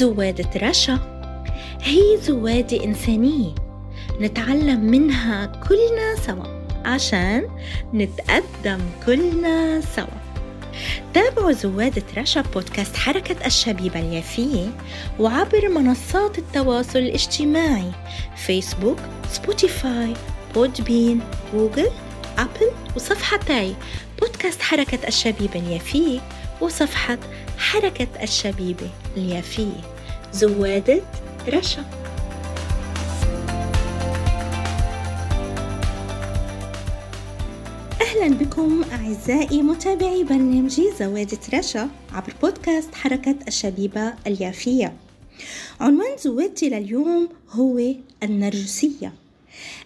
زوادة رشا هي زوادة إنسانية نتعلم منها كلنا سوا عشان نتقدم كلنا سوا. تابعوا زوادة رشا بودكاست حركة الشبيبة اليافية وعبر منصات التواصل الاجتماعي فيسبوك، سبوتيفاي، بودبين، جوجل، أبل، وصفحتي بودكاست حركة الشبيبة اليافية وصفحة حركة الشبيبة اليافية. زوادة رشا. أهلا بكم أعزائي متابعي برنامج زوادة رشا عبر بودكاست حركة الشبيبة اليافية. عنوان زوادتي لليوم هو النرجسية.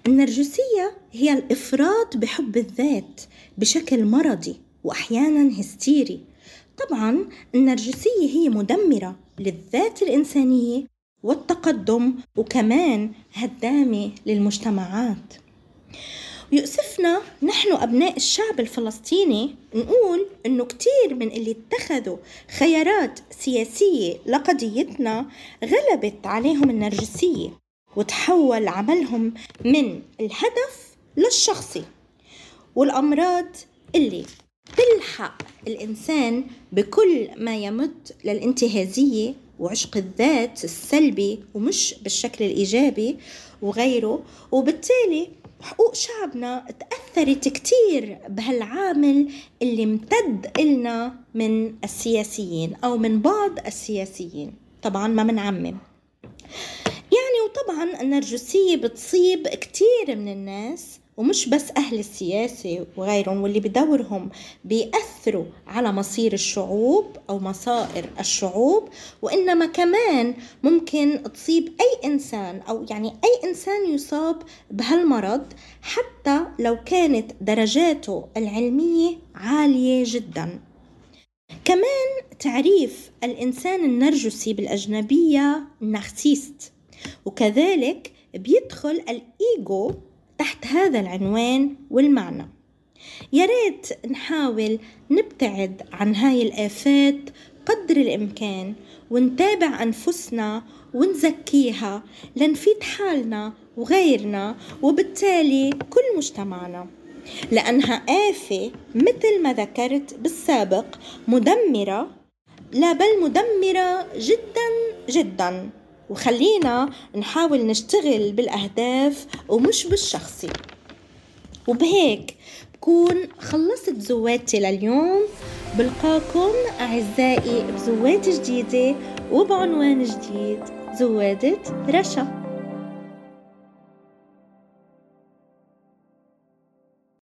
النرجسية هي الإفراط بحب الذات بشكل مرضي وأحيانا هستيري. طبعا النرجسية هي مدمرة للذات الإنسانية والتقدم وكمان هدامة للمجتمعات. يؤسفنا نحن أبناء الشعب الفلسطيني نقول أنه كتير من اللي اتخذوا خيارات سياسية لقضيتنا غلبت عليهم النرجسية وتحول عملهم من الهدف للشخصي والأمراض اللي تلحق الإنسان بكل ما يمد للانتهازية وعشق الذات السلبي ومش بالشكل الإيجابي وغيره. وبالتالي حقوق شعبنا تأثرت كتير بهالعامل اللي امتد إلنا من السياسيين أو من بعض السياسيين. طبعا ما منعمم يعني. وطبعا النرجسية بتصيب كتير من الناس ومش بس أهل السياسة وغيرهم واللي بدورهم بيأثروا على مصير الشعوب أو مصائر الشعوب، وإنما كمان ممكن تصيب أي إنسان أو يعني أي إنسان يصاب بهالمرض حتى لو كانت درجاته العلمية عالية جدا. كمان تعريف الإنسان النرجسي بالأجنبية نارسيست، وكذلك بيدخل الإيجو تحت هذا العنوان والمعنى. يا ريت نحاول نبتعد عن هاي الآفات قدر الإمكان ونتابع أنفسنا ونزكيها لنفيد حالنا وغيرنا وبالتالي كل مجتمعنا، لأنها آفة مثل ما ذكرت بالسابق مدمرة، لا بل مدمرة جدا جدا. وخلينا نحاول نشتغل بالأهداف ومش بالشخصي. وبهيك بكون خلصت زوادتي لليوم. بلقاكم أعزائي بزواد جديدة وبعنوان جديد. زوادة رشا.